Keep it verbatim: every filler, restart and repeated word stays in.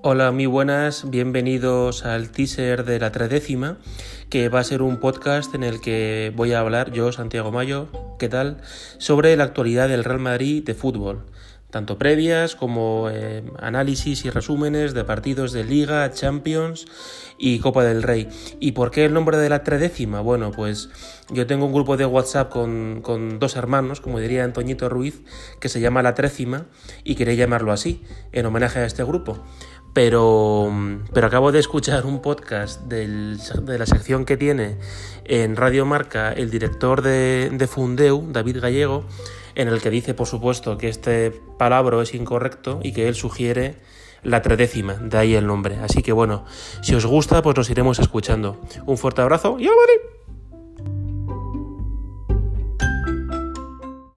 Hola, muy buenas, bienvenidos al teaser de La Tredécima, que va a ser un podcast en el que voy a hablar yo, Santiago Mayo, ¿qué tal?, sobre la actualidad del Real Madrid de fútbol, tanto previas como eh, análisis y resúmenes de partidos de Liga, Champions y Copa del Rey. ¿Y por qué el nombre de La Tredécima? Bueno, pues yo tengo un grupo de WhatsApp con, con dos hermanos, como diría Antoñito Ruiz, que se llama La Trécima y quería llamarlo así, en homenaje a este grupo. Pero, pero acabo de escuchar un podcast del, de la sección que tiene en Radio Marca el director de, de Fundeu, David Gallego, en el que dice, por supuesto, que este palabra es incorrecto y que él sugiere la tredécima, de ahí el nombre. Así que bueno, si os gusta, pues nos iremos escuchando. Un fuerte abrazo y ¡al Madrid!